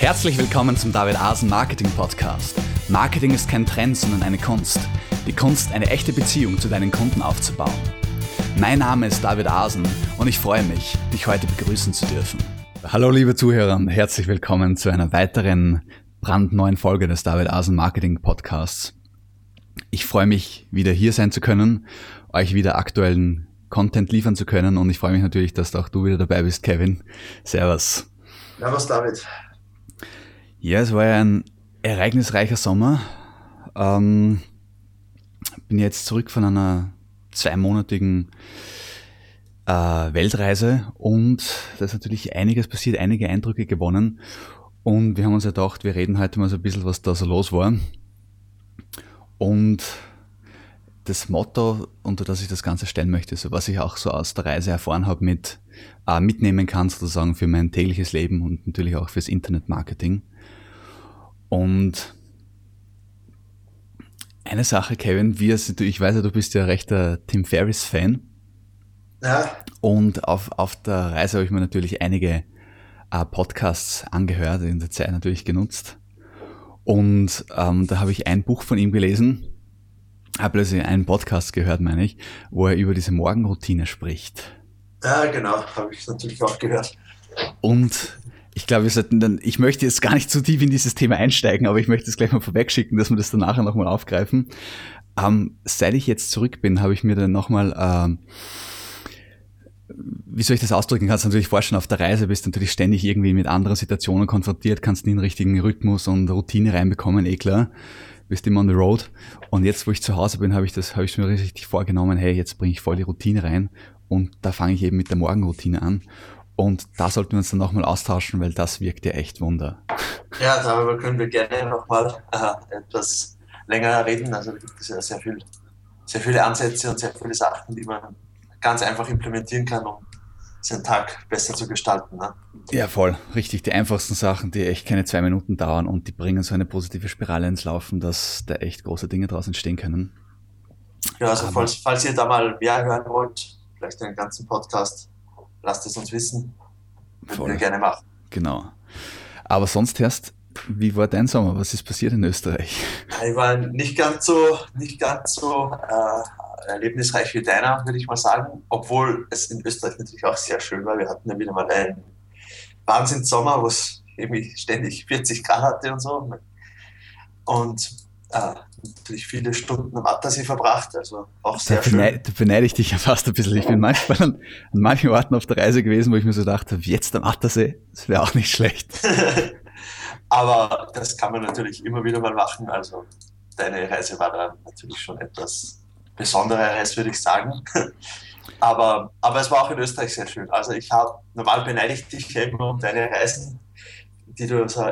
Herzlich willkommen zum David Asen Marketing Podcast. Marketing ist kein Trend, sondern eine Kunst. Die Kunst, eine echte Beziehung zu deinen Kunden aufzubauen. Mein Name ist David Asen und ich freue mich, dich heute begrüßen zu dürfen. Hallo liebe Zuhörer und herzlich willkommen zu einer weiteren brandneuen Folge des David Asen Marketing Podcasts. Ich freue mich, wieder hier sein zu können, euch wieder aktuellen Content liefern zu können und ich freue mich natürlich, dass auch du wieder dabei bist, Kevin. Servus. Servus David. Ja, es war ja ein ereignisreicher Sommer. Bin jetzt zurück von einer zweimonatigen Weltreise und da ist natürlich einiges passiert, einige Eindrücke gewonnen. Und wir haben uns ja gedacht, wir reden heute mal so ein bisschen, was da so los war. Und das Motto, unter das ich das Ganze stellen möchte, so was ich auch so aus der Reise erfahren habe, mitnehmen kann sozusagen für mein tägliches Leben und natürlich auch fürs Internetmarketing. Und eine Sache, Kevin, ich weiß ja, du bist ja rechter Tim Ferriss-Fan. Ja. Und auf der Reise habe ich mir natürlich einige Podcasts angehört, in der Zeit natürlich genutzt. Und da habe ich ein Buch von ihm gelesen, habe plötzlich einen Podcast gehört, meine ich, wo er über diese Morgenroutine spricht. Ja, genau, habe ich natürlich auch gehört. Und ich glaube, ich möchte jetzt gar nicht zu tief in dieses Thema einsteigen, aber ich möchte es gleich mal vorwegschicken, dass wir das dann nachher nochmal aufgreifen. Seit ich jetzt zurück bin, habe ich mir dann nochmal, wie soll ich das ausdrücken? Kannst du natürlich vorstellen, auf der Reise bist du natürlich ständig irgendwie mit anderen Situationen konfrontiert, kannst nie einen richtigen Rhythmus und Routine reinbekommen, klar. Bist immer on the road. Und jetzt, wo ich zu Hause bin, habe ich mir richtig vorgenommen, hey, jetzt bringe ich voll die Routine rein. Und da fange ich eben mit der Morgenroutine an. Und da sollten wir uns dann nochmal austauschen, weil das wirkt ja echt Wunder. Ja, darüber können wir gerne nochmal etwas länger reden. Also da gibt es ja sehr viele Ansätze und sehr viele Sachen, die man ganz einfach implementieren kann, um seinen Tag besser zu gestalten. Ne? Ja, voll. Richtig, die einfachsten Sachen, die echt keine 2 Minuten dauern und die bringen so eine positive Spirale ins Laufen, dass da echt große Dinge draus entstehen können. Ja, also falls ihr da mal mehr hören wollt, vielleicht einen ganzen Podcast, lasst es uns wissen. Würden wir gerne machen. Genau. Aber sonst erst, wie war dein Sommer? Was ist passiert in Österreich? Ich war nicht ganz so erlebnisreich wie deiner, würde ich mal sagen. Obwohl es in Österreich natürlich auch sehr schön war. Wir hatten ja wieder mal einen Wahnsinns-Sommer, wo es irgendwie ständig 40 Grad hatte und so. Und natürlich viele Stunden am Attersee verbracht, also auch sehr schön. Da beneide ich dich ja fast ein bisschen. Ich bin manchmal an manchen Orten auf der Reise gewesen, wo ich mir so gedacht habe, jetzt am Attersee, das wäre auch nicht schlecht. Aber das kann man natürlich immer wieder mal machen, also deine Reise war da natürlich schon etwas Besondereres, würde ich sagen. Aber es war auch in Österreich sehr schön. Also normal beneide ich dich immer um deine Reisen, die du so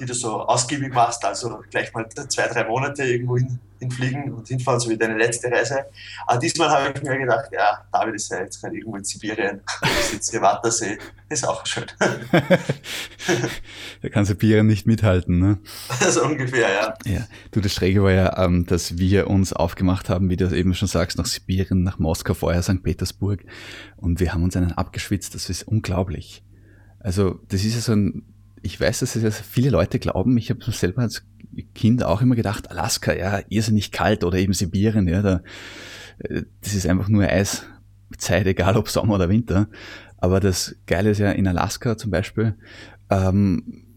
die du so ausgiebig machst, also gleich mal 2-3 Monate irgendwo hinfliegen und hinfahren, so wie deine letzte Reise. Aber diesmal habe ich mir gedacht, ja, David ist ja jetzt gerade irgendwo in Sibirien, ich sitze hier im Attersee, ist auch schön. Da kann Sibirien nicht mithalten, ne? So ungefähr, ja. Du, das Schräge war ja, dass wir uns aufgemacht haben, wie du eben schon sagst, nach Sibirien, nach Moskau, vorher St. Petersburg und wir haben uns einen abgeschwitzt, das ist unglaublich. Also das ist ja so ein, ich weiß, dass es ja viele Leute glauben, ich habe selber als Kind auch immer gedacht, Alaska, ja, irrsinnig kalt oder eben Sibirien, ja, das ist einfach nur Eiszeit, egal ob Sommer oder Winter. Aber das Geile ist ja, in Alaska zum Beispiel,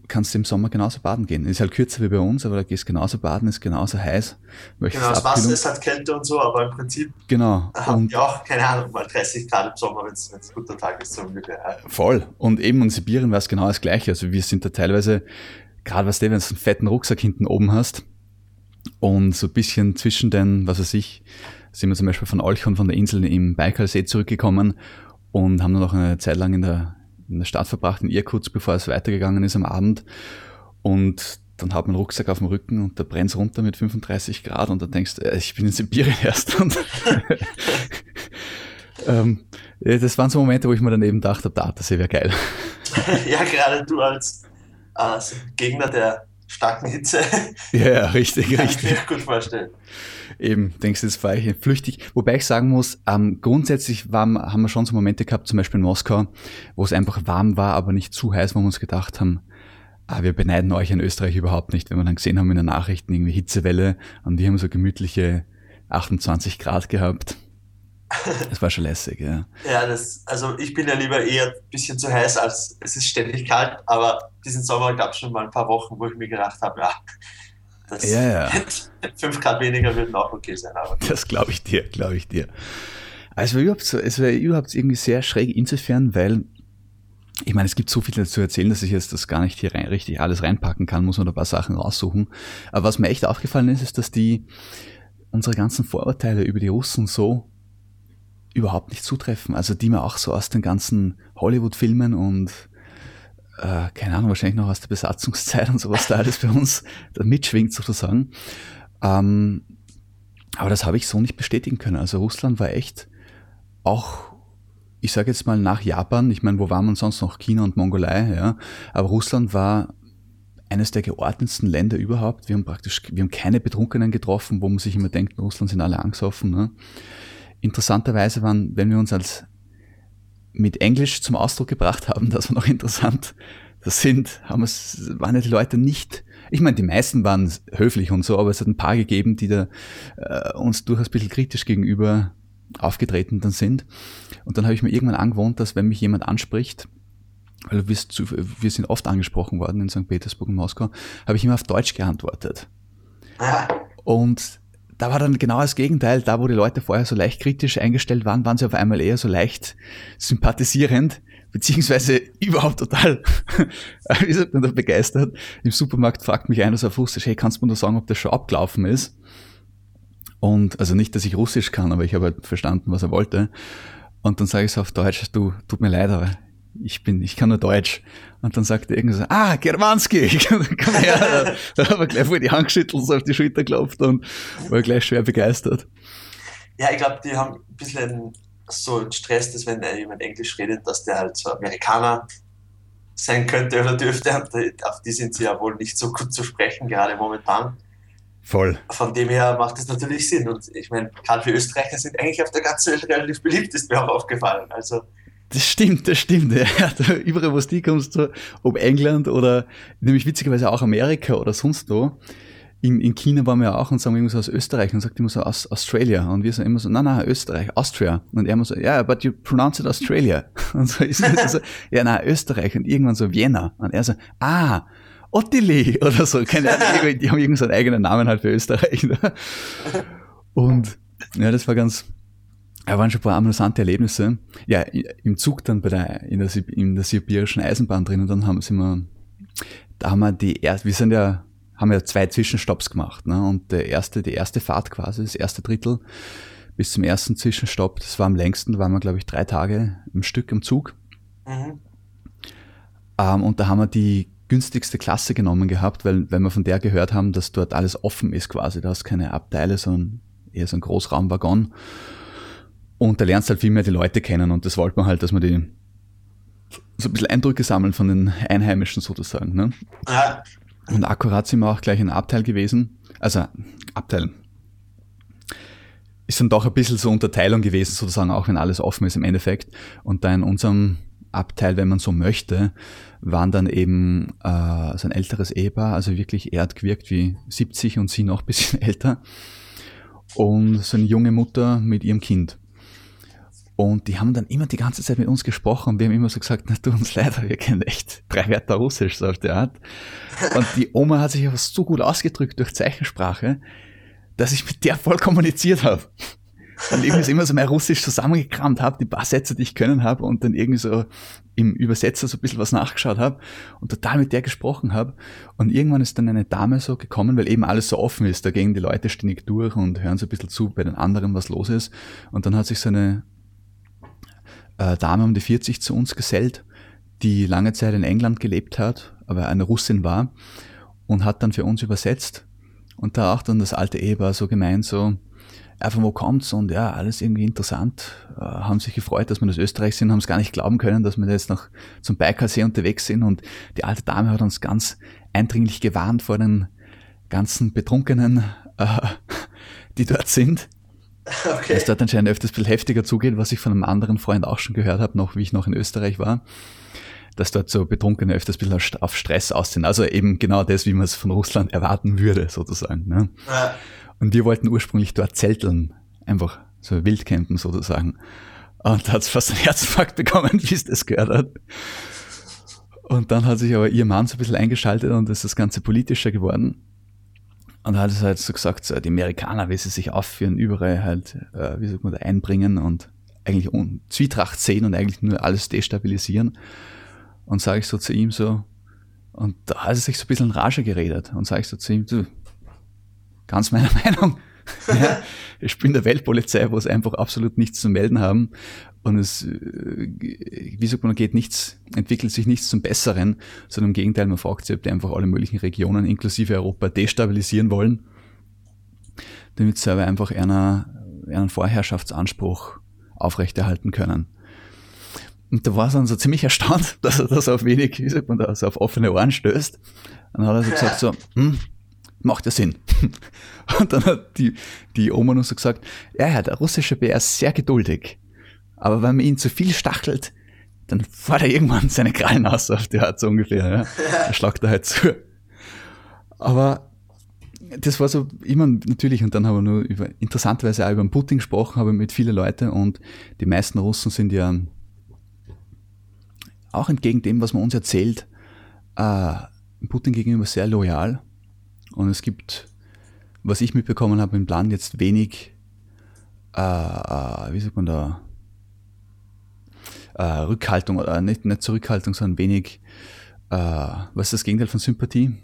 kannst du im Sommer genauso baden gehen. Ist halt kürzer wie bei uns, aber da gehst genauso baden, ist genauso heiß. Genau, das Wasser ist halt Kälte und so, aber im Prinzip haben die auch, keine Ahnung, mal 30 Grad im Sommer, wenn es ein guter Tag ist. So ungefähr. Voll. Und eben in Sibirien war es genau das Gleiche. Also wir sind da teilweise, gerade was wenn du einen fetten Rucksack hinten oben hast und so ein bisschen zwischen den, was weiß ich, sind wir zum Beispiel von Olchon, von der Insel im Baikalsee zurückgekommen und haben dann noch eine Zeit lang in der Stadt verbracht, in Irkutsk, bevor es weitergegangen ist am Abend. Und dann hat man einen Rucksack auf dem Rücken und da brennt es runter mit 35 Grad und dann denkst du, ich bin in Sibirien erst. Das waren so Momente, wo ich mir dann eben gedacht habe, der Attersee wäre geil. Ja, gerade du als Gegner der starken Hitze. Ja, richtig, kann richtig. Kann ich mir gut vorstellen. Eben, denkst du, das fahre ich flüchtig. Wobei ich sagen muss, grundsätzlich haben wir schon so Momente gehabt, zum Beispiel in Moskau, wo es einfach warm war, aber nicht zu heiß, wo wir uns gedacht haben, wir beneiden euch in Österreich überhaupt nicht, wenn wir dann gesehen haben in den Nachrichten irgendwie Hitzewelle und die haben so gemütliche 28 Grad gehabt. Das war schon lässig, ja. Ja, also ich bin ja lieber eher ein bisschen zu heiß, als es ist ständig kalt, aber diesen Sommer gab es schon mal ein paar Wochen, wo ich mir gedacht habe, ja, das 5 Grad weniger würden auch okay sein. Aber das glaube ich dir. Also es war überhaupt irgendwie sehr schräg insofern, weil ich meine, es gibt so viel zu erzählen, dass ich jetzt das gar nicht hier richtig alles reinpacken kann, muss man ein paar Sachen raussuchen. Aber was mir echt aufgefallen ist, dass unsere ganzen Vorurteile über die Russen so überhaupt nicht zutreffen. Also die mir auch so aus den ganzen Hollywood-Filmen und keine Ahnung, wahrscheinlich noch aus der Besatzungszeit und sowas da alles bei uns da mitschwingt sozusagen. Aber das habe ich so nicht bestätigen können. Also Russland war echt auch, ich sage jetzt mal nach Japan, ich meine, wo war man sonst noch? China und Mongolei, ja. Aber Russland war eines der geordnetsten Länder überhaupt. Wir haben keine Betrunkenen getroffen, wo man sich immer denkt, in Russland sind alle angesoffen. Ne? Interessanterweise wenn wir uns mit Englisch zum Ausdruck gebracht haben, das war noch interessant, waren ja die Leute nicht, ich meine, die meisten waren höflich und so, aber es hat ein paar gegeben, die da uns durchaus ein bisschen kritisch gegenüber aufgetreten dann sind. Und dann habe ich mir irgendwann angewohnt, dass wenn mich jemand anspricht, weil wir sind oft angesprochen worden in St. Petersburg und Moskau, habe ich immer auf Deutsch geantwortet. Und da war dann genau das Gegenteil, da wo die Leute vorher so leicht kritisch eingestellt waren, waren sie auf einmal eher so leicht sympathisierend, beziehungsweise überhaupt total begeistert. Im Supermarkt fragt mich einer so auf Russisch, hey, kannst du mir nur sagen, ob das schon abgelaufen ist? Und, also nicht, dass ich Russisch kann, aber ich habe halt verstanden, was er wollte. Und dann sage ich es so auf Deutsch, du, tut mir leid, aber ich kann nur Deutsch. Und dann sagt er irgendwie so, Germanski, komm her. Da haben wir gleich voll die Hand geschüttelt, so auf die Schulter geklopft und war gleich schwer begeistert. Ja, ich glaube, die haben ein bisschen so einen Stress, dass wenn jemand Englisch redet, dass der halt so Amerikaner sein könnte oder dürfte. Und auf die sind sie ja wohl nicht so gut zu sprechen, gerade momentan. Voll. Von dem her macht es natürlich Sinn. Und ich meine, gerade wir Österreicher sind eigentlich auf der ganzen Welt relativ beliebt, ist mir auch aufgefallen. Also das stimmt. Ja, überall, wo es die kommst, so, ob England oder nämlich witzigerweise auch Amerika oder sonst wo. In China waren wir auch und sagen wir irgendwas so aus Österreich und sagt immer so Australia. Und wir sagen immer so, nein, Österreich, Austria. Und er immer so, ja, yeah, but you pronounce it Australia. Und so ist es so, ja, nein, Österreich. Und irgendwann so Vienna. Und er so, Ottili oder so. Die haben irgendeinen eigenen Namen halt für Österreich. Ne? Und ja, das war waren schon ein paar amüsante Erlebnisse. Ja, im Zug dann in der Sibirischen Eisenbahn drin und dann haben wir ja 2 Zwischenstopps gemacht, ne? Und die erste Fahrt quasi, das erste Drittel bis zum ersten Zwischenstopp, das war am längsten, da waren wir, glaube ich, 3 Tage im Stück im Zug. Mhm. Und da haben wir die günstigste Klasse genommen gehabt, weil wir von der gehört haben, dass dort alles offen ist quasi. Da hast keine Abteile, sondern eher so ein Großraumwaggon. Und da lernst halt viel mehr die Leute kennen und das wollte man halt, dass man die so ein bisschen Eindrücke sammeln von den Einheimischen sozusagen. Ne? Ja. Und akkurat sind wir auch gleich in einem Abteil gewesen. Also Abteil ist dann doch ein bisschen so Unterteilung gewesen sozusagen, auch wenn alles offen ist im Endeffekt. Und da in unserem Abteil, wenn man so möchte, waren dann eben so ein älteres Ehepaar, also wirklich, er hat gewirkt wie 70 und sie noch ein bisschen älter und so eine junge Mutter mit ihrem Kind. Und die haben dann immer die ganze Zeit mit uns gesprochen und wir haben immer so gesagt, na, tut uns leid, wir kennen echt 3 Wörter Russisch, so auf die Art. Und die Oma hat sich aber so gut ausgedrückt durch Zeichensprache, dass ich mit der voll kommuniziert habe. Und irgendwie immer so mein Russisch zusammengekramt habe, die paar Sätze, die ich können habe und dann irgendwie so im Übersetzer so ein bisschen was nachgeschaut habe und total mit der gesprochen habe. Und irgendwann ist dann eine Dame so gekommen, weil eben alles so offen ist, da gehen die Leute ständig durch und hören so ein bisschen zu bei den anderen, was los ist. Und dann hat sich so eine Dame um die 40 zu uns gesellt, die lange Zeit in England gelebt hat, aber eine Russin war und hat dann für uns übersetzt. Und da auch dann das alte Ehepaar so gemeint, so, einfach, wo kommt's, und ja, alles irgendwie interessant. Haben sich gefreut, dass wir aus Österreich sind, haben es gar nicht glauben können, dass wir jetzt noch zum Baikalsee unterwegs sind, und die alte Dame hat uns ganz eindringlich gewarnt vor den ganzen Betrunkenen, die dort sind. Okay. Dass dort anscheinend öfters ein bisschen heftiger zugeht, was ich von einem anderen Freund auch schon gehört habe, noch wie ich noch in Österreich war, dass dort so Betrunkene öfters ein bisschen auf Stress aus sind. Also eben genau das, wie man es von Russland erwarten würde, sozusagen. Ne? Ja. Und wir wollten ursprünglich dort zelteln, einfach so wildcampen sozusagen. Und da hat es fast einen Herzinfarkt bekommen, wie es das gehört hat. Und dann hat sich aber ihr Mann so ein bisschen eingeschaltet und ist das Ganze politischer geworden. Und hat es halt so gesagt, so, die Amerikaner, wie sie sich aufführen, überall halt, wie sagt man, da einbringen und eigentlich Zwietracht sehen und eigentlich nur alles destabilisieren. Und sage ich so zu ihm so, und da hat er sich so ein bisschen in Rage geredet, und sage ich so zu ihm, du, ganz meiner Meinung, ja, ich bin der Weltpolizei, wo es einfach absolut nichts zu melden haben, und es, wie sagt man, geht nichts, entwickelt sich nichts zum Besseren, sondern im Gegenteil, man fragt sich, ob die einfach alle möglichen Regionen inklusive Europa destabilisieren wollen, damit sie aber einfach einen Vorherrschaftsanspruch aufrechterhalten können. Und da war es dann so ziemlich erstaunt, dass er das auf wenig, wie sagt man, das auf offene Ohren stößt. Und dann hat er so gesagt so, macht ja Sinn. Und dann hat die Oma nur so gesagt, ja, der russische Bär ist sehr geduldig. Aber wenn man ihn zu viel stachelt, dann fährt er irgendwann seine Krallen aus, auf die Art so ungefähr. Ja. Dann schlagt er halt zu. Aber das war so, ich meine, natürlich, und dann haben wir nur interessanterweise auch über den Putin gesprochen, habe mit vielen Leuten, und die meisten Russen sind ja auch entgegen dem, was man uns erzählt, Putin gegenüber sehr loyal. Und es gibt, was ich mitbekommen habe im Plan, jetzt wenig, wie sagt man da, Rückhaltung, oder nicht Zurückhaltung, sondern wenig, was ist das Gegenteil von Sympathie?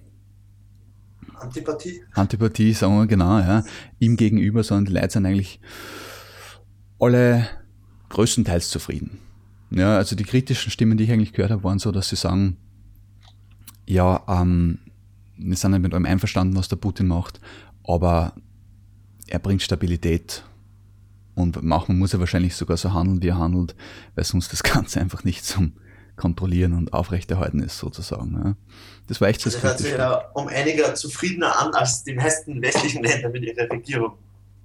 Antipathie, sagen wir genau, ja, ihm gegenüber, sondern die Leute sind eigentlich alle größtenteils zufrieden. Ja, also die kritischen Stimmen, die ich eigentlich gehört habe, waren so, dass sie sagen, ja, wir sind nicht mit allem einverstanden, was der Putin macht, aber er bringt Stabilität, und man muss ja wahrscheinlich sogar so handeln, wie er handelt, weil sonst das Ganze einfach nicht zum Kontrollieren und Aufrechterhalten ist, sozusagen. Ja. Das war echt so. Das hört sich ja um einige zufriedener an, als die meisten westlichen Länder mit ihrer Regierung.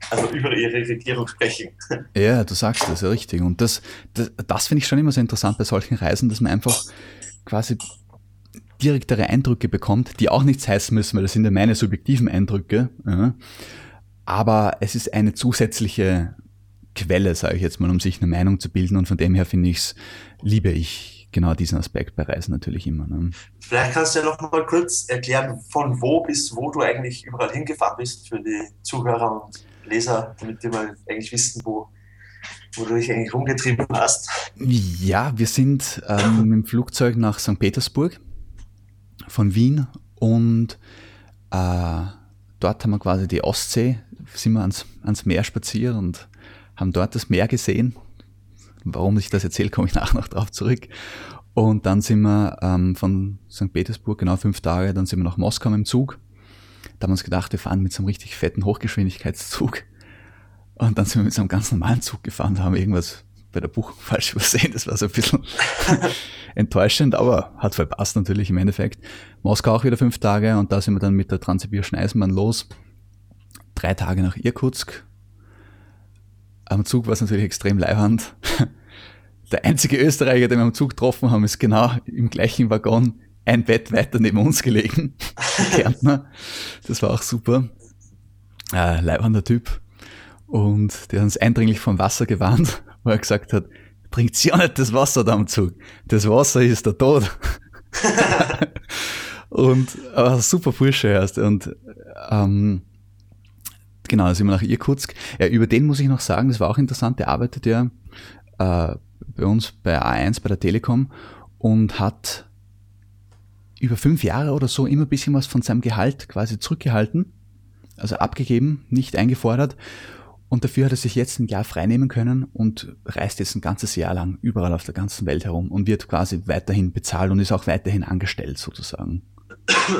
Also über ihre Regierung sprechen. Ja, du sagst das, ja, richtig. Und das finde ich schon immer so interessant bei solchen Reisen, dass man einfach quasi direktere Eindrücke bekommt, die auch nichts heißen müssen, weil das sind ja meine subjektiven Eindrücke. Ja. Aber es ist eine zusätzliche Quelle, sage ich jetzt mal, um sich eine Meinung zu bilden. Und von dem her liebe ich genau diesen Aspekt bei Reisen natürlich immer. Ne? Vielleicht kannst du ja noch mal kurz erklären, von wo bis wo du eigentlich überall hingefahren bist für die Zuhörer und Leser, damit die mal eigentlich wissen, wo du dich eigentlich rumgetrieben hast. Ja, wir sind mit dem Flugzeug nach St. Petersburg von Wien, und dort haben wir quasi die Ostsee, sind wir ans Meer spaziert und haben dort das Meer gesehen. Warum ich das erzähle, komme ich nachher noch drauf zurück. Und dann sind wir von St. Petersburg, genau 5 Tage, dann sind wir nach Moskau mit dem Zug. Da haben wir uns gedacht, wir fahren mit so einem richtig fetten Hochgeschwindigkeitszug. Und dann sind wir mit so einem ganz normalen Zug gefahren, da haben wir irgendwas bei der Buchung falsch übersehen. Das war so ein bisschen enttäuschend, aber hat voll passt natürlich im Endeffekt. Moskau auch wieder 5 Tage, und da sind wir dann mit der Transsibirischen Eisenbahn los. 3 Tage nach Irkutsk. Am Zug war es natürlich extrem leiwand. Der einzige Österreicher, den wir am Zug getroffen haben, ist genau im gleichen Waggon ein Bett weiter neben uns gelegen. Kärntner. Das war auch super. Leibender Typ. Und der hat uns eindringlich vom Wasser gewarnt, wo er gesagt hat, trinkt ja nicht das Wasser da am Zug. Das Wasser ist der Tod. Und super Bursche erst. Und genau, da sind wir nach Irkutsk. Ja, über den muss ich noch sagen, das war auch interessant, der arbeitet ja bei uns bei A1, bei der Telekom, und hat über 5 Jahre oder so immer ein bisschen was von seinem Gehalt quasi zurückgehalten, also abgegeben, nicht eingefordert, und dafür hat er sich jetzt ein Jahr freinehmen können und reist jetzt ein ganzes Jahr lang überall auf der ganzen Welt herum und wird quasi weiterhin bezahlt und ist auch weiterhin angestellt sozusagen.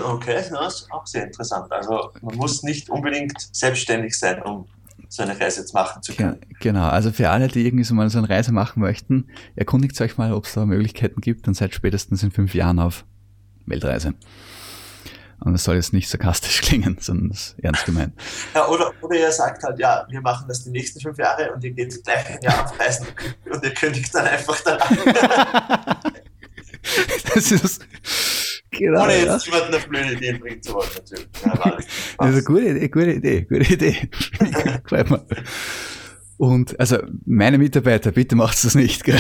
Okay, das ist auch sehr interessant. Also man muss nicht unbedingt selbstständig sein, um so eine Reise jetzt machen zu können. Genau, also für alle, die irgendwie so mal so eine Reise machen möchten, erkundigt euch mal, ob es da Möglichkeiten gibt und seid spätestens in 5 Jahren auf Weltreise. Und das soll jetzt nicht sarkastisch klingen, sondern das ist ernst gemeint. Ja, oder ihr sagt halt, ja, wir machen das die nächsten 5 Jahre und ihr geht gleich ein Jahr auf Reisen und ihr kündigt dann einfach daran. Das ist... Genau, ohne jetzt jemand eine blöde Idee bringen zu wollen, natürlich. Ja, also gute Idee. Gefällt mir. Und, also, meine Mitarbeiter, bitte macht's das nicht, gell.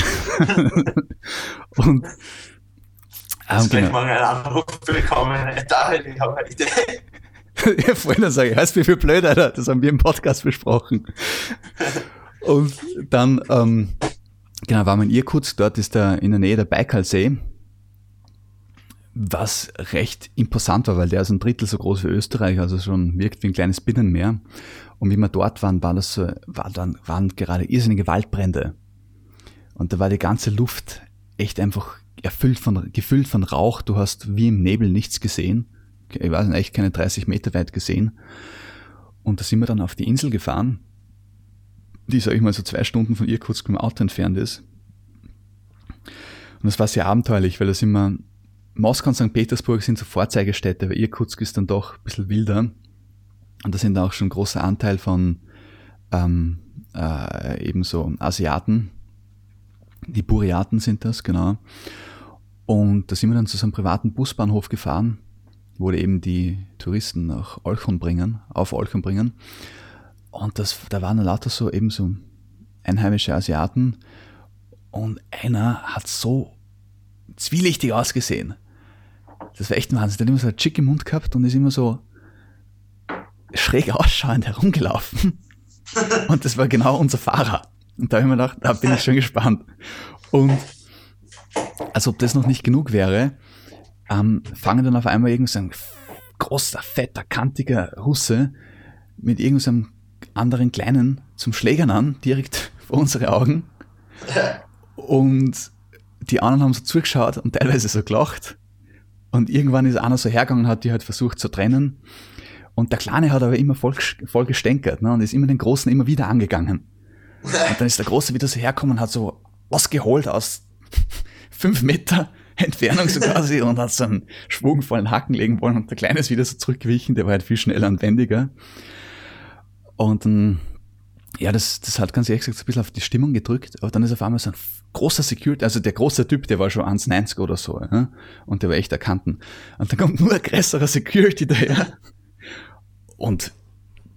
Und, das vielleicht mal einen Anruf bekommen, David, ich habe eine Idee. Ja, vorhin sage ich, heißt wie viel blöd, Alter, das haben wir im Podcast besprochen. Und dann, genau, waren wir in Irkutsk, dort ist in der Nähe der Baikalsee, was recht imposant war, weil der ist 1/3 so groß wie Österreich, also schon wirkt wie ein kleines Binnenmeer. Und wie wir dort waren, waren gerade irrsinnige Waldbrände. Und da war die ganze Luft echt einfach gefüllt von Rauch. Du hast wie im Nebel nichts gesehen. Ich weiß nicht, echt keine 30 Meter weit gesehen. Und da sind wir dann auf die Insel gefahren, die, sag ich mal, so 2 Stunden von Irkutsk im Auto entfernt ist. Und das war sehr abenteuerlich, weil da sind wir... Moskau und St. Petersburg sind so Vorzeigestädte, weil Irkutsk ist dann doch ein bisschen wilder. Und da sind auch schon ein großer Anteil von eben so Asiaten. Die Buryaten sind das, genau. Und da sind wir dann zu so einem privaten Busbahnhof gefahren, wo die eben die Touristen auf Olchon bringen. Und da waren dann lauter so eben so einheimische Asiaten. Und einer hat so zwielichtig ausgesehen. Das war echt ein Wahnsinn. Der hat immer so einen Chick im Mund gehabt und ist immer so schräg ausschauend herumgelaufen. Und das war genau unser Fahrer. Und da habe ich mir gedacht, da bin ich schon gespannt. Und als ob das noch nicht genug wäre, fangen dann auf einmal irgendein großer, fetter, kantiger Russe mit irgendeinem anderen Kleinen zum Schlägern an, direkt vor unsere Augen. Und die anderen haben so zugeschaut und teilweise so gelacht. Und irgendwann ist einer so hergegangen und hat die halt versucht zu trennen. Und der Kleine hat aber immer voll gestänkert, ne? Und ist immer den Großen immer wieder angegangen. Und dann ist der Große wieder so hergekommen und hat so ausgeholt aus 5 Meter Entfernung so quasi und hat so einen schwungvollen Haken legen wollen. Und der Kleine ist wieder so zurückgewichen, der war halt viel schneller und wendiger. Und dann... Ja, das hat ganz ehrlich gesagt so ein bisschen auf die Stimmung gedrückt, aber dann ist auf einmal so ein großer Security, also der große Typ, der war schon 1,90 oder so, ja? Und der war echt erkannten. Und dann kommt nur ein größerer Security daher und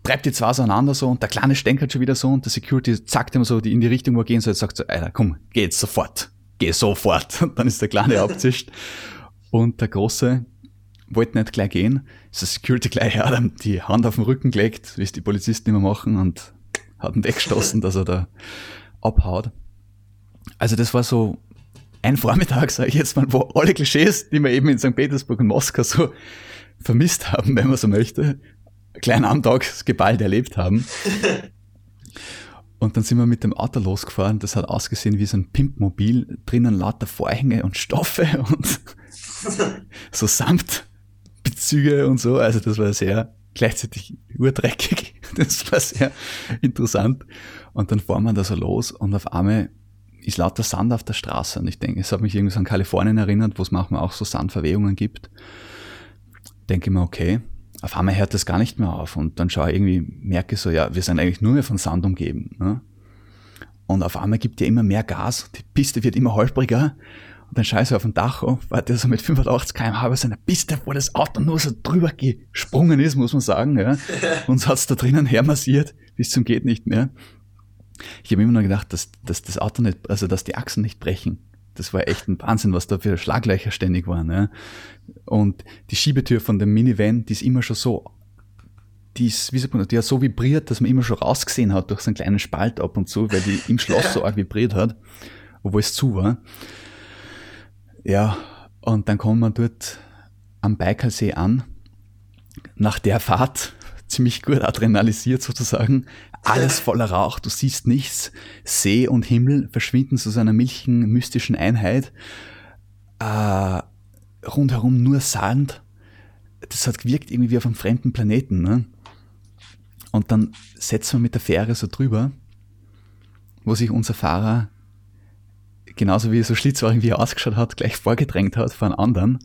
treibt die zwei so aneinander so und der Kleine stänkert schon wieder so und der Security zackt immer so in die Richtung, wo er gehen soll, sagt so, Alter, komm, geh jetzt sofort, geh sofort. Und dann ist der Kleine abzischt und der Große wollte nicht gleich gehen, ist der Security gleich her, die Hand auf den Rücken gelegt, wie es die Polizisten immer machen und hat ihn weggestoßen, dass er da abhaut. Also das war so ein Vormittag, sage ich jetzt mal, wo alle Klischees, die wir eben in St. Petersburg und Moskau so vermisst haben, wenn man so möchte, klein am Tag geballt erlebt haben. Und dann sind wir mit dem Auto losgefahren, das hat ausgesehen wie so ein Pimpmobil, drinnen lauter Vorhänge und Stoffe und so Samtbezüge und so, also das war sehr... gleichzeitig urdreckig. Das war sehr interessant. Und dann fahren wir da so los und auf einmal ist lauter Sand auf der Straße. Und ich denke, es hat mich irgendwie so an Kalifornien erinnert, wo es manchmal auch so Sandverwehungen gibt. Denke ich mir, okay, auf einmal hört das gar nicht mehr auf. Und dann schaue ich irgendwie, merke ich so, ja, wir sind eigentlich nur mehr von Sand umgeben. Ne? Und auf einmal gibt ja immer mehr Gas, die Piste wird immer holpriger. Und dann scheiße ich auf dem Dach auf, weil der so mit 85 km/h bei seiner Piste, wo das Auto nur so drüber gesprungen ist, muss man sagen. Ja. Und so hat es da drinnen hermassiert, bis zum geht nicht mehr. Ich habe immer nur gedacht, dass das Auto nicht, also dass die Achsen nicht brechen. Das war echt ein Wahnsinn, was da für Schlaglöcher ständig waren. Ja. Und die Schiebetür von dem Minivan, die ist immer schon so, die hat so vibriert, dass man immer schon rausgesehen hat durch so einen kleinen Spalt ab und zu, weil die im Schloss so arg vibriert hat, obwohl es zu war. Ja, und dann kommen wir dort am Baikalsee an, nach der Fahrt, ziemlich gut adrenalisiert sozusagen, alles voller Rauch, du siehst nichts, See und Himmel verschwinden zu so einer milchigen, mystischen Einheit, rundherum nur Sand, das hat gewirkt irgendwie wie auf einem fremden Planeten, ne? Und dann setzen wir mit der Fähre so drüber, wo sich unser Fahrer, genauso wie er so schlitzohrig wie er ausgeschaut hat, gleich vorgedrängt hat vor einen anderen.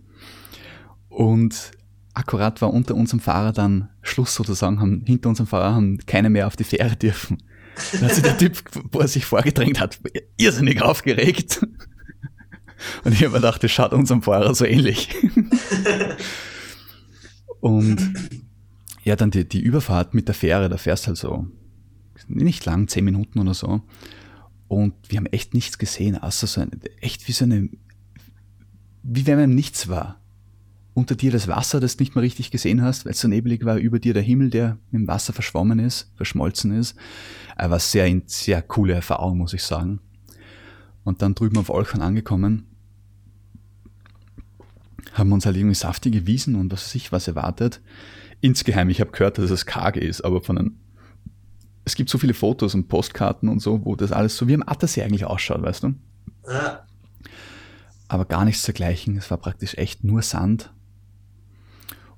Und akkurat war unter unserem Fahrer dann Schluss sozusagen, hinter unserem Fahrer haben keine mehr auf die Fähre dürfen. Da hat sich der Typ, wo er sich vorgedrängt hat, irrsinnig aufgeregt. Und ich habe mir gedacht, das schaut unserem Fahrer so ähnlich. Und ja, dann die Überfahrt mit der Fähre, da fährst halt so nicht lang, 10 Minuten oder so. Und wir haben echt nichts gesehen, außer wie wenn man nichts war. Unter dir das Wasser, das du nicht mehr richtig gesehen hast, weil es so nebelig war, über dir der Himmel, der im Wasser verschmolzen ist. Aber sehr coole Erfahrung, muss ich sagen. Und dann drüben auf Olchon angekommen, haben uns halt irgendwie saftige Wiesen und was weiß ich was erwartet. Insgeheim, ich habe gehört, dass es karg ist, aber es gibt so viele Fotos und Postkarten und so, wo das alles so wie im Attersee eigentlich ausschaut, weißt du? Ja. Aber gar nichts dergleichen, es war praktisch echt nur Sand.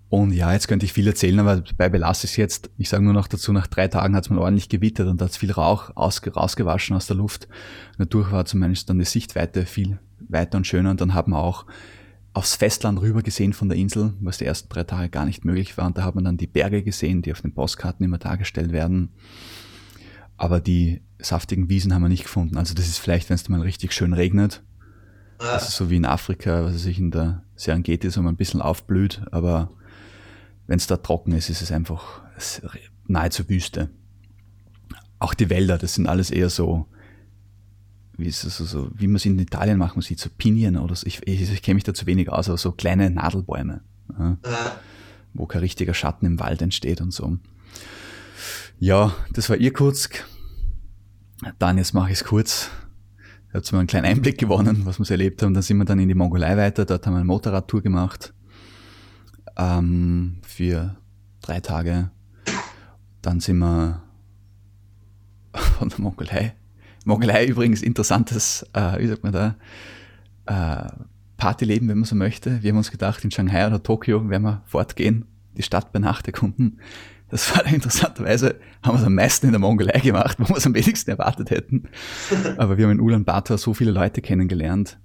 Und ja, jetzt könnte ich viel erzählen, aber dabei belasse ich es jetzt. Ich sage nur noch dazu, nach 3 Tagen hat es mal ordentlich gewittert und da hat es viel Rauch rausgewaschen aus der Luft. Dadurch war zumindest dann die Sichtweite viel weiter und schöner. Und dann haben wir auch aufs Festland rüber gesehen von der Insel, was die ersten 3 Tage gar nicht möglich war. Und da hat man dann die Berge gesehen, die auf den Postkarten immer dargestellt werden. Aber die saftigen Wiesen haben wir nicht gefunden. Also das ist vielleicht, wenn es mal richtig schön regnet. Das ist so wie in Afrika, was sich in der Serengeti so ein bisschen aufblüht, aber wenn es da trocken ist, ist es einfach nahezu Wüste. Auch die Wälder, das sind alles eher so, wie man es in Italien machen sieht, so Pinien oder so. Ich kenne mich da zu wenig aus, aber so kleine Nadelbäume, wo kein richtiger Schatten im Wald entsteht und so. Ja, das war Irkutsk. Dann, jetzt mache ich es kurz. Da hat es mal einen kleinen Einblick gewonnen, was wir so erlebt haben. Dann sind wir dann in die Mongolei weiter, dort haben wir eine Motorradtour gemacht. Für 3 Tage. Dann sind wir von der Mongolei. Mongolei übrigens interessantes, wie sagt man da, Partyleben, wenn man so möchte. Wir haben uns gedacht, in Shanghai oder Tokio werden wir fortgehen, die Stadt bei Nacht erkunden. Das war interessanterweise, haben wir es am meisten in der Mongolei gemacht, wo wir es am wenigsten erwartet hätten. Aber wir haben in Ulaanbaatar so viele Leute kennengelernt.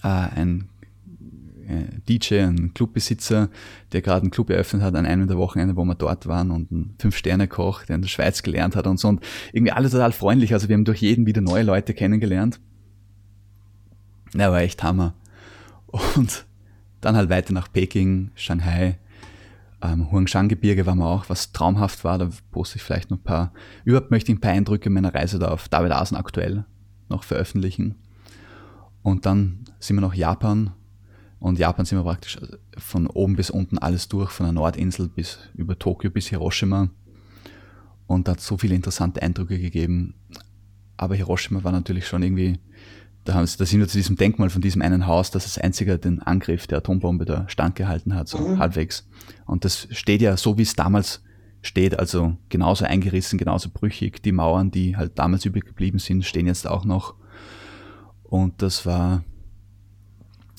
Ein DJ, ein Clubbesitzer, der gerade einen Club eröffnet hat an einem der Wochenende, wo wir dort waren, und ein 5-Sterne-Koch, der in der Schweiz gelernt hat und so, und irgendwie alle total freundlich. Also wir haben durch jeden wieder neue Leute kennengelernt. Ja, war echt Hammer. Und dann halt weiter nach Peking, Shanghai, Huangshan-Gebirge waren wir auch, was traumhaft war. Da poste ich vielleicht noch überhaupt möchte ich ein paar Eindrücke meiner Reise da auf David Asen aktuell noch veröffentlichen. Und dann sind wir nach Japan. Und Japan sind wir praktisch von oben bis unten alles durch, von der Nordinsel bis über Tokio bis Hiroshima. Und da hat es so viele interessante Eindrücke gegeben. Aber Hiroshima war natürlich schon irgendwie, da sind wir zu diesem Denkmal von diesem einen Haus, das als einziger den Angriff der Atombombe da standgehalten hat, so halbwegs. Und das steht ja so, wie es damals steht, also genauso eingerissen, genauso brüchig. Die Mauern, die halt damals übrig geblieben sind, stehen jetzt auch noch. Und das war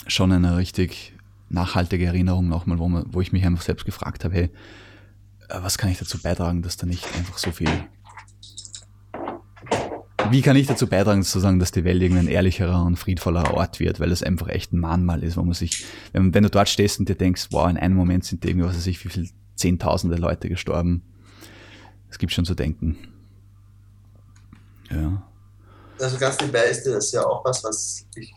schon eine richtig nachhaltige Erinnerung nochmal, wo ich mich einfach selbst gefragt habe, hey, wie kann ich dazu beitragen, sozusagen, dass die Welt irgendein ehrlicherer und friedvollerer Ort wird, weil das einfach echt ein Mahnmal ist, wo man sich, wenn du dort stehst und dir denkst, wow, in einem Moment sind irgendwie, was weiß ich, wie viele Zehntausende Leute gestorben. Es gibt schon zu denken. Ja. Also ganz nebenbei ist das ja auch was ich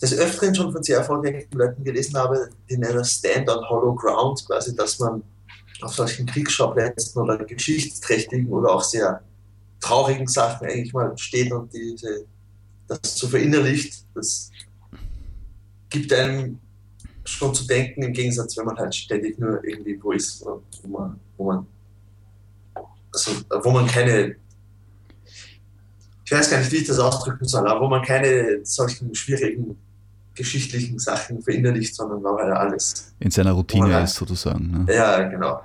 des Öfteren schon von sehr erfolgreichen Leuten gelesen habe, die nennen Stand on Hollow Ground, quasi, dass man auf solchen Kriegsschauplätzen oder geschichtsträchtigen oder auch sehr traurigen Sachen eigentlich mal steht und das so verinnerlicht. Das gibt einem schon zu denken, im Gegensatz, wenn man halt ständig nur irgendwie wo ist, wo man keine, ich weiß gar nicht, wie ich das ausdrücken soll, aber wo man keine solchen schwierigen geschichtlichen Sachen verinnerlicht, sondern weil halt alles in seiner Routine ist, sozusagen. Ne? Ja, genau.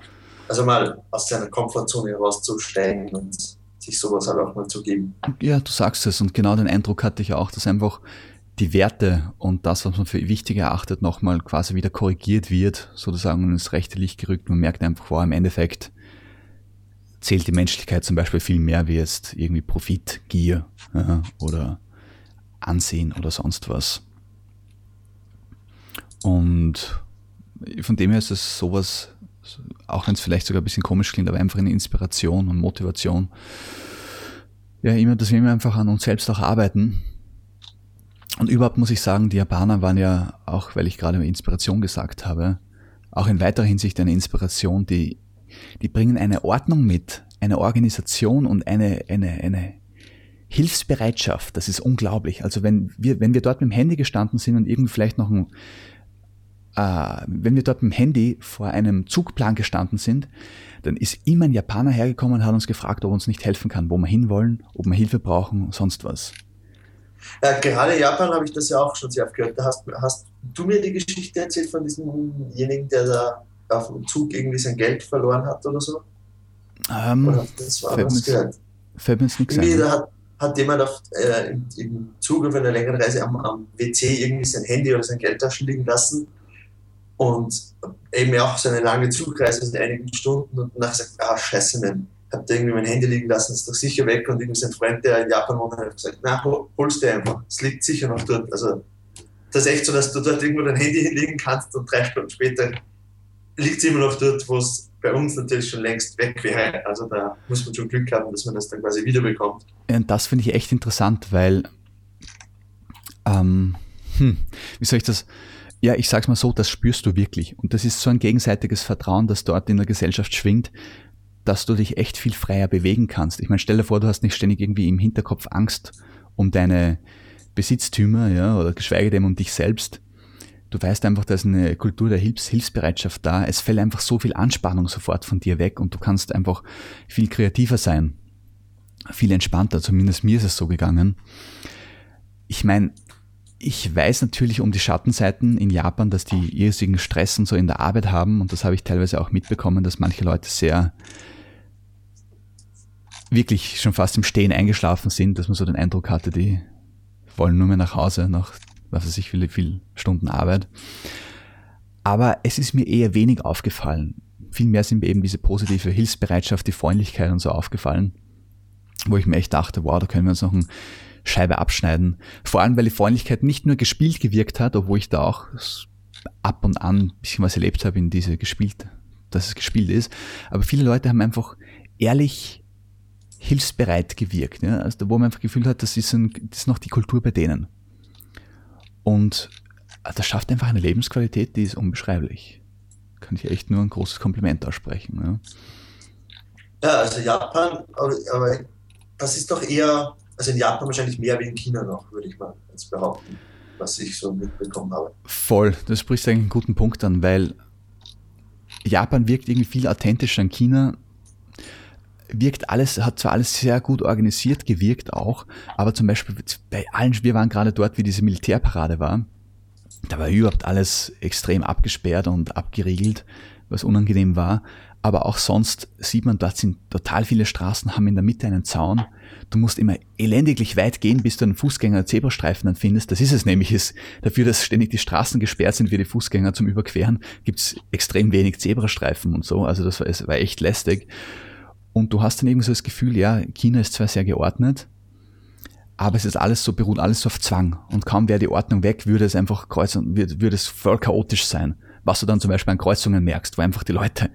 Also mal aus seiner Komfortzone herauszusteigen und sich sowas halt auch mal zu geben. Ja, du sagst es, und genau den Eindruck hatte ich auch, dass einfach die Werte und das, was man für wichtig erachtet, nochmal quasi wieder korrigiert wird, sozusagen, und ins rechte Licht gerückt. Man merkt einfach, im Endeffekt zählt die Menschlichkeit zum Beispiel viel mehr wie jetzt irgendwie Profitgier oder Ansehen oder sonst was. Und von dem her ist es sowas, auch wenn es vielleicht sogar ein bisschen komisch klingt, aber einfach eine Inspiration und Motivation. Ja, immer, dass wir immer einfach an uns selbst auch arbeiten. Und überhaupt muss ich sagen, die Japaner waren ja auch, weil ich gerade Inspiration gesagt habe, auch in weiterer Hinsicht eine Inspiration, die bringen eine Ordnung mit, eine Organisation und eine Hilfsbereitschaft. Das ist unglaublich. Also wenn wir dort mit dem Handy gestanden sind und irgendwie vielleicht noch wenn wir dort mit dem Handy vor einem Zugplan gestanden sind, dann ist immer ein Japaner hergekommen und hat uns gefragt, ob er uns nicht helfen kann, wo wir hinwollen, ob wir Hilfe brauchen, sonst was. Ja, gerade in Japan habe ich das ja auch schon sehr oft gehört. Da hast du mir die Geschichte erzählt von diesemjenigen, der da auf dem Zug irgendwie sein Geld verloren hat oder so? Das war was gehört. Fällt mir jetzt nichts ein. Da hat jemand im Zuge von einer längeren Reise am WC irgendwie sein Handy oder sein Geldtaschen liegen lassen und eben auch so eine lange Zugreise von einigen Stunden und danach gesagt, scheiße, man. Hab da irgendwie mein Handy liegen lassen, ist doch sicher weg. Und irgendwie sein Freund, der in Japan wohnt, hat gesagt, na, hol's dir einfach, es liegt sicher noch dort. Also das ist echt so, dass du dort irgendwo dein Handy hinlegen kannst und 3 Stunden später liegt es immer noch dort, wo es bei uns natürlich schon längst weg wäre. Also da muss man schon Glück haben, dass man das dann quasi wiederbekommt. Und das finde ich echt interessant, weil wie soll ich das... Ja, ich sag's mal so, das spürst du wirklich. Und das ist so ein gegenseitiges Vertrauen, das dort in der Gesellschaft schwingt, dass du dich echt viel freier bewegen kannst. Ich meine, stell dir vor, du hast nicht ständig irgendwie im Hinterkopf Angst um deine Besitztümer, ja, oder geschweige denn um dich selbst. Du weißt einfach, da ist eine Kultur der Hilfsbereitschaft da. Es fällt einfach so viel Anspannung sofort von dir weg und du kannst einfach viel kreativer sein, viel entspannter. Zumindest mir ist es so gegangen. Ich meine, ich weiß natürlich um die Schattenseiten in Japan, dass die irrsinnigen Stress und so in der Arbeit haben. Und das habe ich teilweise auch mitbekommen, dass manche Leute sehr wirklich schon fast im Stehen eingeschlafen sind, dass man so den Eindruck hatte, die wollen nur mehr nach Hause nach, was weiß ich, viele Stunden Arbeit. Aber es ist mir eher wenig aufgefallen. Vielmehr sind mir eben diese positive Hilfsbereitschaft, die Freundlichkeit und so aufgefallen, wo ich mir echt dachte, wow, da können wir uns noch ein Scheibe abschneiden. Vor allem, weil die Freundlichkeit nicht nur gespielt gewirkt hat, obwohl ich da auch ab und an ein bisschen was erlebt habe, dass es gespielt ist. Aber viele Leute haben einfach ehrlich hilfsbereit gewirkt. Ja? Also, wo man einfach gefühlt hat, das ist noch die Kultur bei denen. Und das schafft einfach eine Lebensqualität, die ist unbeschreiblich. Kann ich echt nur ein großes Kompliment aussprechen. Ja, also Japan, aber das ist doch eher... Also in Japan wahrscheinlich mehr wie in China noch, würde ich mal jetzt behaupten, was ich so mitbekommen habe. Voll, das spricht eigentlich einen guten Punkt an, weil Japan wirkt irgendwie viel authentischer in China, hat zwar alles sehr gut organisiert gewirkt auch, aber zum Beispiel bei allen, wir waren gerade dort, wie diese Militärparade war, da war überhaupt alles extrem abgesperrt und abgeriegelt, was unangenehm war. Aber auch sonst sieht man, dort sind total viele Straßen, haben in der Mitte einen Zaun. Du musst immer elendiglich weit gehen, bis du einen Fußgänger- oder Zebrastreifen dann findest. Das ist es nämlich. Dafür, dass ständig die Straßen gesperrt sind für die Fußgänger zum Überqueren, gibt's extrem wenig Zebrastreifen und so. Also es war echt lästig. Und du hast dann irgendwie so das Gefühl, ja, China ist zwar sehr geordnet, aber es ist beruht alles so auf Zwang. Und kaum wäre die Ordnung weg, würde es voll chaotisch sein. Was du dann zum Beispiel an Kreuzungen merkst, wo einfach die Leute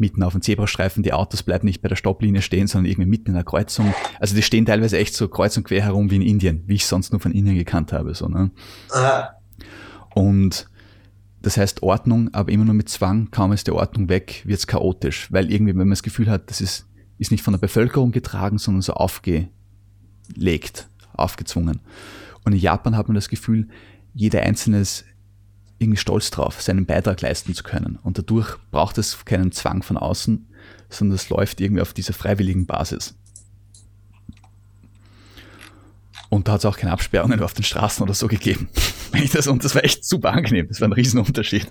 mitten auf dem Zebrastreifen, die Autos bleiben nicht bei der Stopplinie stehen, sondern irgendwie mitten in der Kreuzung. Also die stehen teilweise echt so kreuz und quer herum wie in Indien, wie ich sonst nur von Indien gekannt habe. So, ne? Und das heißt Ordnung, aber immer nur mit Zwang. Kaum ist die Ordnung weg, wird es chaotisch. Weil irgendwie, wenn man das Gefühl hat, das ist nicht von der Bevölkerung getragen, sondern so aufgelegt, aufgezwungen. Und in Japan hat man das Gefühl, jeder Einzelne ist irgendwie stolz drauf, seinen Beitrag leisten zu können. Und dadurch braucht es keinen Zwang von außen, sondern es läuft irgendwie auf dieser freiwilligen Basis. Und da hat es auch keine Absperrungen auf den Straßen oder so gegeben. Und das war echt super angenehm. Das war ein Riesenunterschied.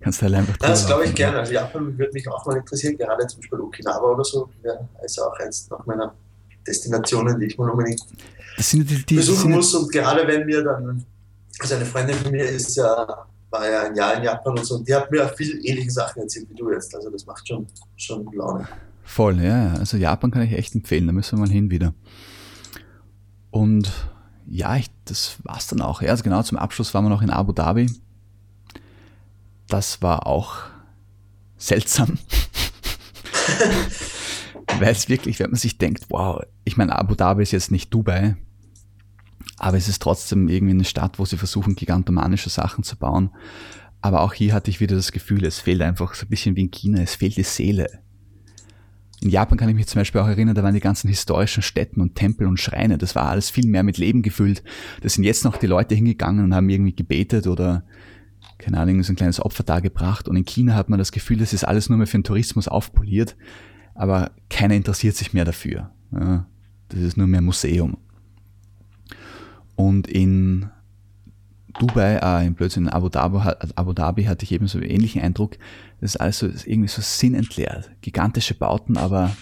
Kannst du halt einfach das glaube ich gerne. Also Japan würde mich auch mal interessieren, gerade zum Beispiel Okinawa oder so. Ja, also auch eins nach meiner Destinationen, die ich mal unbedingt besuchen muss. Und gerade wenn wir dann... Also eine Freundin von mir war ja ein Jahr in Japan und so, und die hat mir auch viel ähnliche Sachen erzählt wie du jetzt. Also das macht schon Laune. Voll, ja. Also Japan kann ich echt empfehlen, da müssen wir mal hin wieder. Und ja, das war's dann auch. Ja, also genau, zum Abschluss waren wir noch in Abu Dhabi. Das war auch seltsam. Weil es wirklich, wenn man sich denkt, wow, ich meine, Abu Dhabi ist jetzt nicht Dubai, aber es ist trotzdem irgendwie eine Stadt, wo sie versuchen, gigantomanische Sachen zu bauen. Aber auch hier hatte ich wieder das Gefühl, es fehlt einfach so ein bisschen wie in China, es fehlt die Seele. In Japan kann ich mich zum Beispiel auch erinnern, da waren die ganzen historischen Stätten und Tempel und Schreine, das war alles viel mehr mit Leben gefüllt. Da sind jetzt noch die Leute hingegangen und haben irgendwie gebetet oder, keine Ahnung, so ein kleines Opfer dargebracht. Und in China hat man das Gefühl, das ist alles nur mehr für den Tourismus aufpoliert, aber keiner interessiert sich mehr dafür. Ja, das ist nur mehr Museum. Und in Dubai, in Abu Dhabi hatte ich eben so einen ähnlichen Eindruck. Das ist alles so, ist irgendwie so sinnentleert. Gigantische Bauten, aber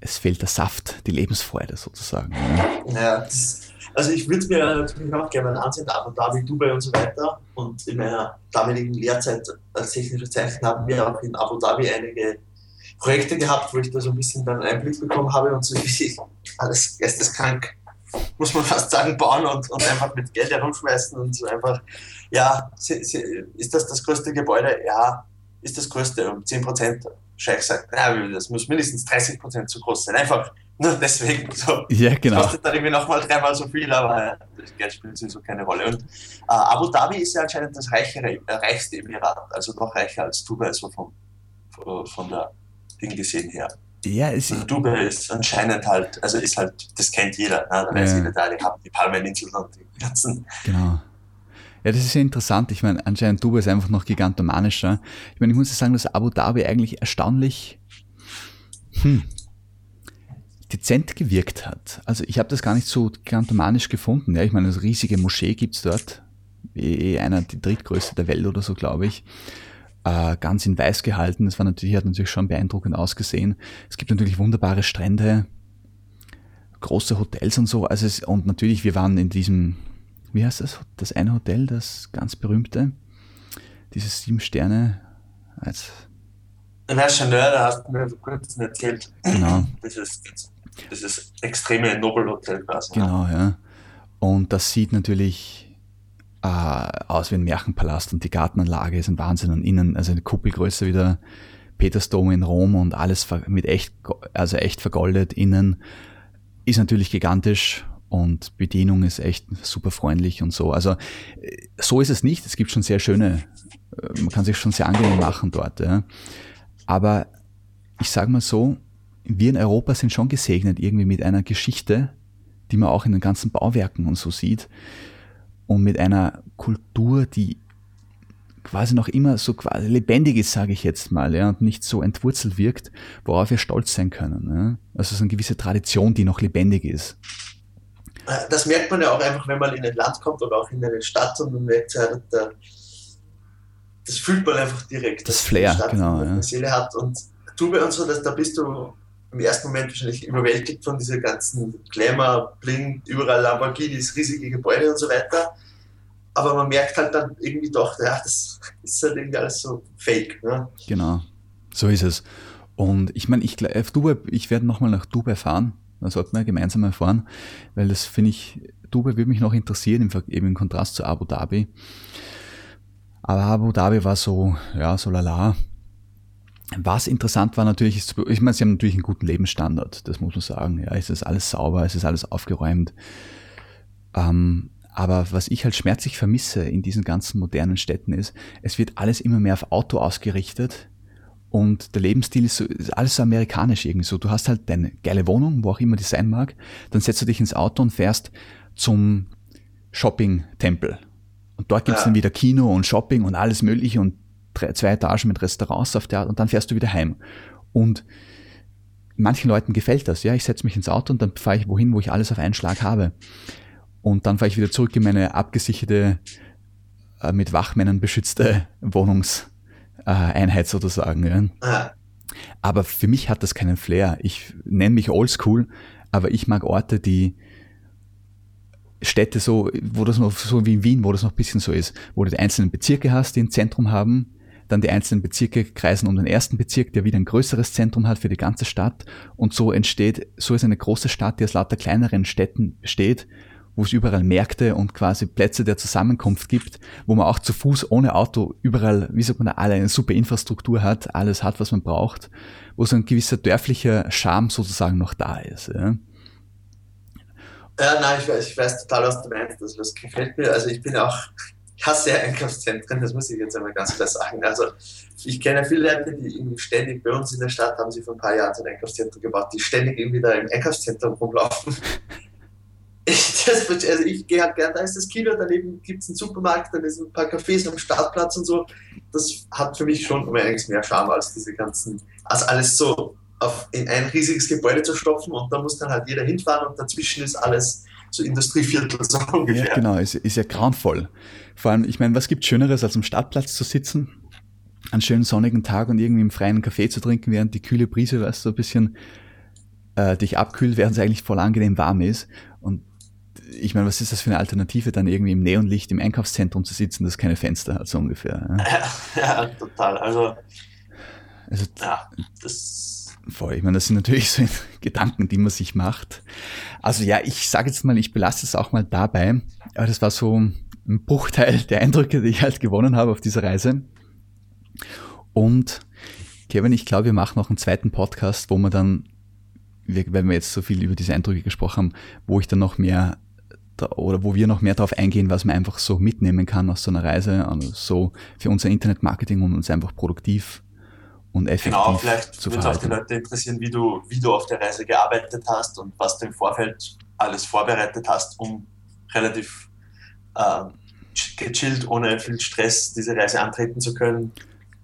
es fehlt der Saft, die Lebensfreude sozusagen. Ja, also ich würde mir natürlich auch gerne ansehen, Abu Dhabi, Dubai und so weiter. Und in meiner damaligen Lehrzeit als technischer Zeichner haben wir auch in Abu Dhabi einige Projekte gehabt, wo ich da so ein bisschen dann Einblick bekommen habe und so richtig alles geisteskrank, muss man fast sagen, bauen und einfach mit Geld herumschmeißen und so einfach, ja, ist das das größte Gebäude? Ja, ist das größte, um 10%. Scheich sagt, na, das muss mindestens 30% zu groß sein, einfach nur deswegen so. Ja, genau. Das kostet dann irgendwie nochmal dreimal so viel, aber das Geld spielt sowieso keine Rolle. Und Abu Dhabi ist ja anscheinend das reichste Emirat, also noch reicher als Dubai, so von der Ding gesehen her. Ja, also Dubai ist anscheinend halt, also ist halt, das kennt jeder, ne? Da weiß jeder, die haben die Palmeninseln und die ganzen. Genau. Ja, das ist ja interessant. Ich meine, anscheinend Dubai ist einfach noch gigantomanischer. Ich meine, ich muss ja sagen, dass Abu Dhabi eigentlich erstaunlich dezent gewirkt hat. Also ich habe das gar nicht so gigantomanisch gefunden. Ja, ich meine, eine riesige Moschee gibt es dort. Die drittgrößte der Welt oder so, glaube ich. Ganz in weiß gehalten. Das war natürlich, hat natürlich schon beeindruckend ausgesehen. Es gibt natürlich wunderbare Strände, große Hotels und so. Also und natürlich, wir waren in diesem, wie heißt das? Das eine Hotel, das ganz berühmte, dieses 7 Sterne. Na, Chanel, da hast du mir kurz erzählt. Genau. Das ist extreme Nobelhotel quasi. Genau, ja. Und das sieht natürlich aus wie ein Märchenpalast und die Gartenanlage ist ein Wahnsinn und innen, also eine Kuppelgröße wie der Petersdom in Rom und alles mit echt vergoldet innen, ist natürlich gigantisch und Bedienung ist echt super freundlich und so. Also so ist es nicht, es gibt schon sehr schöne, man kann sich schon sehr angenehm machen dort. Ja. Aber ich sag mal so, wir in Europa sind schon gesegnet irgendwie mit einer Geschichte, die man auch in den ganzen Bauwerken und so sieht. Und mit einer Kultur, die quasi noch immer so quasi lebendig ist, sage ich jetzt mal, ja, und nicht so entwurzelt wirkt, worauf wir stolz sein können. Ja. Also es ist eine gewisse Tradition, die noch lebendig ist. Das merkt man ja auch einfach, wenn man in ein Land kommt oder auch in eine Stadt und man merkt, das fühlt man einfach direkt. Das Flair, Stadt, genau. Die ja. Seele hat. Und Dubai und so, da bist du im ersten Moment wahrscheinlich überwältigt von dieser ganzen Glamour, Bling, überall Lamborghinis, riesige Gebäude und so weiter. Aber man merkt halt dann irgendwie doch, ja, das ist halt irgendwie alles so fake. Ne? Genau, so ist es. Und ich meine, ich werde nochmal nach Dubai fahren. Da sollten wir gemeinsam mal fahren, weil das finde ich, Dubai würde mich noch interessieren, eben im Kontrast zu Abu Dhabi. Aber Abu Dhabi war so, ja, so lala. Was interessant war natürlich, ist, ich meine, sie haben natürlich einen guten Lebensstandard, das muss man sagen. Ja, es ist alles sauber, es ist alles aufgeräumt. Aber was ich halt schmerzlich vermisse in diesen ganzen modernen Städten ist, es wird alles immer mehr auf Auto ausgerichtet und der Lebensstil ist alles so amerikanisch irgendwie so. Du hast halt deine geile Wohnung, wo auch immer die sein mag, dann setzt du dich ins Auto und fährst zum Shopping-Tempel. Und dort gibt's dann wieder Kino und Shopping und alles Mögliche und 2 Etagen mit Restaurants auf der Art und dann fährst du wieder heim. Und manchen Leuten gefällt das. Ja, ich setze mich ins Auto und dann fahre ich wohin, wo ich alles auf einen Schlag habe. Und dann fahre ich wieder zurück in meine abgesicherte, mit Wachmännern beschützte Wohnungseinheit sozusagen. Ja. Aber für mich hat das keinen Flair. Ich nenne mich oldschool, aber ich mag Orte, die Städte so, wo das noch so wie in Wien, wo das noch ein bisschen so ist, wo du die einzelnen Bezirke hast, die ein Zentrum haben. dann die einzelnen Bezirke kreisen um den ersten Bezirk, der wieder ein größeres Zentrum hat für die ganze Stadt, und so ist eine große Stadt, die aus lauter kleineren Städten besteht, wo es überall Märkte und quasi Plätze der Zusammenkunft gibt, wo man auch zu Fuß ohne Auto überall, alle eine super Infrastruktur hat, alles hat, was man braucht, wo so ein gewisser dörflicher Charme sozusagen noch da ist. Ja. Nein, ich weiß total, was du meinst. Also das gefällt mir. Also ich hasse Einkaufszentren, das muss ich jetzt einmal ganz klar sagen. Also ich kenne viele Leute, die irgendwie ständig bei uns in der Stadt, haben sie vor ein paar Jahren so ein Einkaufszentrum gebaut, die ständig irgendwie da im Einkaufszentrum rumlaufen. Ich gehe halt gerne, da ist das Kino, daneben gibt es einen Supermarkt, dann ist ein paar Cafés am Startplatz und so. Das hat für mich schon um einiges mehr Charme als als alles so in ein riesiges Gebäude zu stopfen, und da muss dann halt jeder hinfahren und dazwischen ist alles so Industrieviertel, so ungefähr. Ja, genau, ist ja grauenvoll. Vor allem, ich meine, was gibt Schöneres, als am Startplatz zu sitzen, an schönen sonnigen Tag und irgendwie im freien Kaffee zu trinken, während die kühle Brise, so ein bisschen dich abkühlt, während es eigentlich voll angenehm warm ist. Und ich meine, was ist das für eine Alternative, dann irgendwie im Neonlicht im Einkaufszentrum zu sitzen, das keine Fenster hat, so ungefähr. Ja, total. Also ja, das voll. Ich meine, das sind natürlich so Gedanken, die man sich macht. Also ja, ich sage jetzt mal, ich belasse es auch mal dabei, aber das war so ein Bruchteil der Eindrücke, die ich halt gewonnen habe auf dieser Reise. Und Kevin, ich glaube, wir machen noch einen zweiten Podcast, wo wenn wir jetzt so viel über diese Eindrücke gesprochen haben, wo wir noch mehr darauf eingehen, was man einfach so mitnehmen kann aus so einer Reise, also so für unser Internetmarketing, um uns einfach produktiv und effektiv zu verhalten. Genau, vielleicht wird es auch die Leute interessieren, wie du auf der Reise gearbeitet hast und was du im Vorfeld alles vorbereitet hast, um relativ gechillt, ohne viel Stress diese Reise antreten zu können.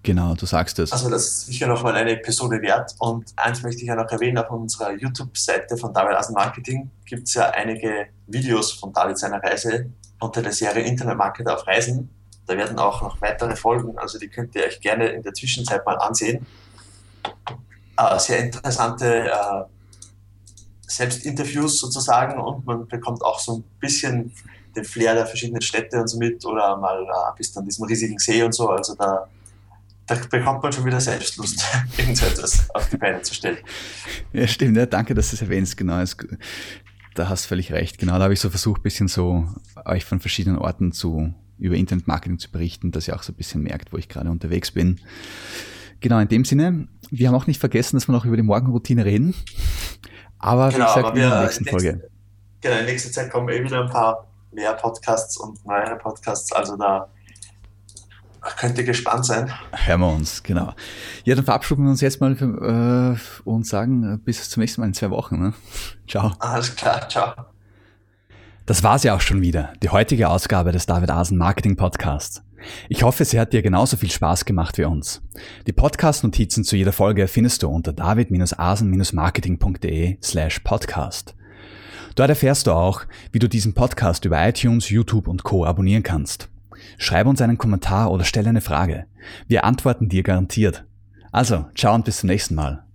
Genau, du sagst es. Also das ist sicher nochmal eine Episode wert. Und eins möchte ich ja noch erwähnen, auf unserer YouTube-Seite von David Asen Marketing gibt es ja einige Videos von David seiner Reise unter der Serie Internetmarketer auf Reisen. Da werden auch noch weitere Folgen, also die könnt ihr euch gerne in der Zwischenzeit mal ansehen. Sehr interessante Selbstinterviews sozusagen, und man bekommt auch so ein bisschen den Flair der verschiedenen Städte und so mit, oder mal bis an diesem riesigen See und so, also da bekommt man schon wieder selbst Lust, irgendetwas auf die Beine zu stellen. Ja, stimmt. Ja, danke, dass du es erwähnst. Genau, da hast du völlig recht. Genau, da habe ich so versucht, ein bisschen so euch von verschiedenen Orten über Internetmarketing zu berichten, dass ihr auch so ein bisschen merkt, wo ich gerade unterwegs bin. Genau, in dem Sinne, wir haben auch nicht vergessen, dass wir noch über die Morgenroutine reden. Aber genau, wie gesagt, in der nächsten Folge. Genau, in nächster Zeit kommen wieder ein paar mehr Podcasts und neue Podcasts. Also da könnt ihr gespannt sein. Hören wir uns, genau. Ja, dann verabschieden wir uns jetzt mal und sagen bis zum nächsten Mal in 2 Wochen. Ne? Ciao. Alles klar, ciao. Das war's ja auch schon wieder, die heutige Ausgabe des David Asen Marketing Podcasts. Ich hoffe, sie hat dir genauso viel Spaß gemacht wie uns. Die Podcast-Notizen zu jeder Folge findest du unter david-asen-marketing.de/podcast. Dort erfährst du auch, wie du diesen Podcast über iTunes, YouTube und Co. abonnieren kannst. Schreib uns einen Kommentar oder stell eine Frage. Wir antworten dir garantiert. Also, ciao und bis zum nächsten Mal.